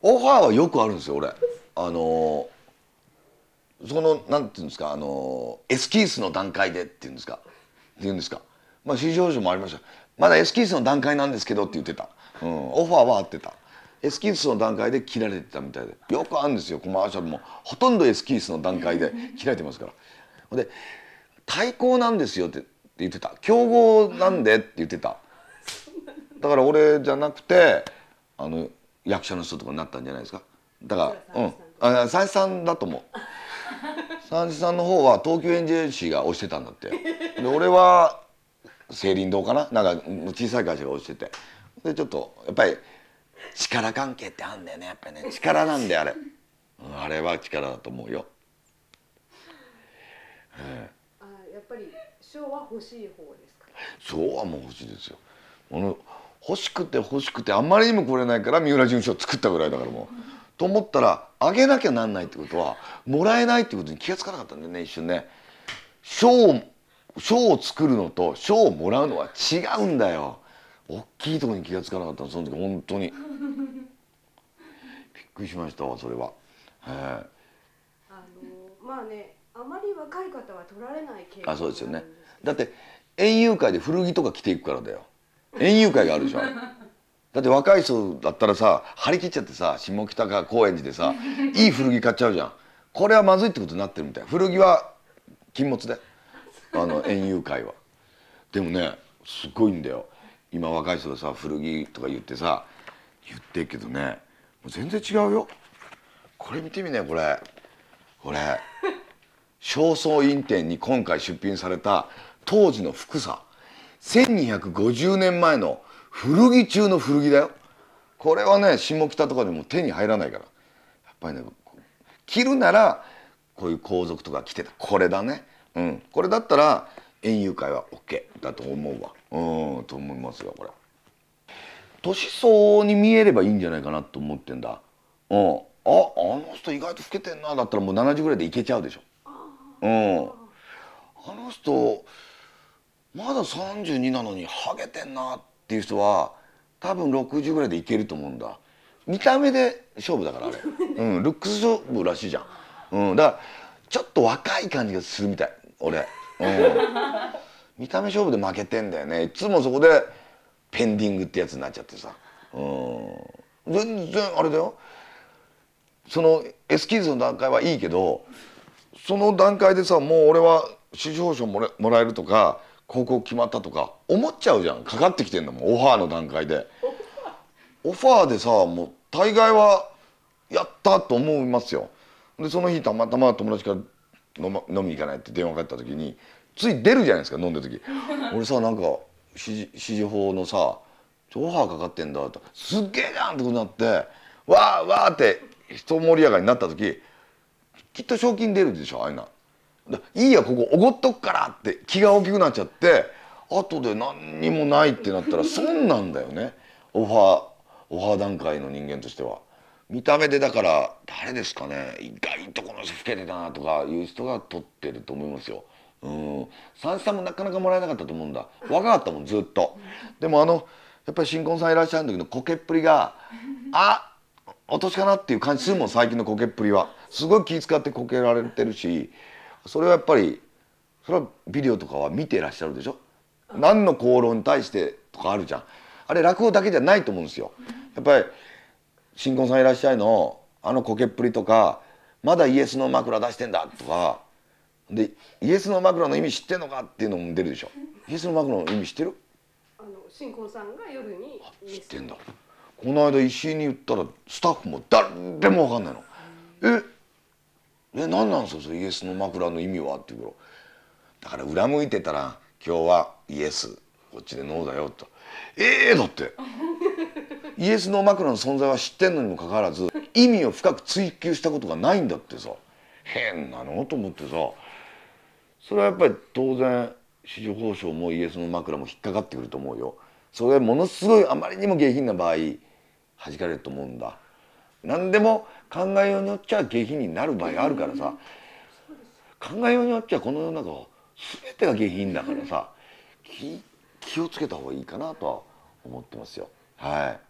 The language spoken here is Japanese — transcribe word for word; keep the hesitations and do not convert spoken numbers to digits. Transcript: オファーはよくあるんですよ俺。あのそのなんていうんですか、あのエスキースの段階でっていうんですかっていうんですか、まあ市場上もありました。まだエスキースの段階なんですけどって言ってた、うん、オファーは合ってた。エスキースの段階で切られてたみたいで、よくあるんですよコマーシャルも。ほとんどエスキースの段階で切られてますから。で対抗なんですよって言ってた、競合なんでって言ってた。だから俺じゃなくてあの役者の人とかになったんじゃないですか。だからうんあ三枝さんだと思う。三枝さんの方は東急エンジェンシーが推してたんだって。で俺は青林堂かな、なんか小さい会社が推してて、でちょっとやっぱり力関係ってあるんだよね、やっぱりね。力なんであれ、うん、あれは力だと思うよ。えー、あやっぱり賞は欲しい方ですか。賞はもう欲しいですよ。あの欲しくて欲しくてあんまりにも来れないから三浦事務所を作ったぐらいだからもう。と思ったらあげなきゃなんないってことはもらえないってことに気がつかなかったんだよね一瞬ね。賞を賞を作るのと賞をもらうのは違うんだよ。大きいところに気がつかなかったのその時本当に。びっくりしましたわそれは。あのまあね、あまり若い方は取られない経験があるんですけど。あ、そうですよね。だって園遊会で古着とか着ていくからだよ。園遊会があるでしょ。だって若い人だったらさ張り切っちゃってさ下北か高円寺でさいい古着買っちゃうじゃん。これはまずいってことになってるみたい。古着は禁物で、あの園遊会は。でもねすごいんだよ今若い人がさ古着とか言ってさ言ってるけどね、もう全然違うよ。これ見てみね、これこれ正倉院展に今回出品された当時の服さ、せんにひゃくごじゅうねんまえの古着中の古着だよ。これはね下北とかでも手に入らないから、やっぱりね着るならこういう皇族とか着てたこれだね。うん、これだったら園遊会は OK だと思うわ。うんと思いますよこれ。年相応に見えればいいんじゃないかなと思ってんだ。うん、あ、あの人意外と老けてんなだったらもうななじゅうぐらいでいけちゃうでしょ。うん、あの人まださんじゅうになのにハゲてんなっていう人は多分ろくじゅうぐらいでいけると思うんだ。見た目で勝負だからあれ。うん、ルックス勝負らしいじゃん。うん、だからちょっと若い感じがするみたい俺。うん、見た目勝負で負けてんだよねいつも。そこでペンディングってやつになっちゃってさ、うん、全然あれだよ。そのエスキーズの段階はいいけど、その段階でさもう俺は市場賞もら、もらえるとか高校決まったとか思っちゃうじゃん。かかってきてんだもんオファーの段階で。オファーでさもう大概はやったと思いますよ。でその日たまたま友達から飲みに行かないって電話かかった時につい出るじゃないですか飲んでる時。俺さなんか指示法のさオファーかかってんだと、すっげえじゃんってことになってわーわーって人盛り上がりになった時きっと賞金出るでしょあれな。いいやここおごっとくからって気が大きくなっちゃって後で何にもないってなったら損なんだよね。オファーオファー段階の人間としては。見た目でだから誰ですかね、意外とこの人老けてたなとかいう人が取ってると思いますよ。うん、三枝さんもなかなかもらえなかったと思うんだ。若かったもんずっと。でもあのやっぱり新婚さんいらっしゃる時のこけっぷりがあお年かなっていう感じするもん。最近のこけっぷりはすごい気遣ってこけられてるし、それはやっぱりそれはビデオとかは見てらっしゃるでしょ。何の功労に対してとかあるじゃん。あれ落語だけじゃないと思うんですよ。やっぱり新婚さんいらっしゃいのあのこけっぷりとか、まだイエスの枕出してんだとかで、イエスの枕の意味知ってんのかっていうのも出るでしょ。イエスの枕の意味知ってる？あの新婚さんが夜に知ってんだ。この間石井に言ったらスタッフも誰でも分かんないの。え、え何なんすかそれイエスの枕の意味はっていうから。だから裏向いてたら今日はイエスこっちでノーだよと。ええー、だって。イエスの枕の存在は知ってんのにもかかわらず意味を深く追求したことがないんだってさ、変なのと思ってさ。それはやっぱり当然紫綬褒章もイエスの枕も引っかかってくると思うよ。それはものすごいあまりにも下品な場合弾かれると思うんだ。何でも考えようによっちゃ下品になる場合があるからさ、考えようによっちゃこの世の中は全てが下品だからさ、気をつけた方がいいかなとは思ってますよ。はい。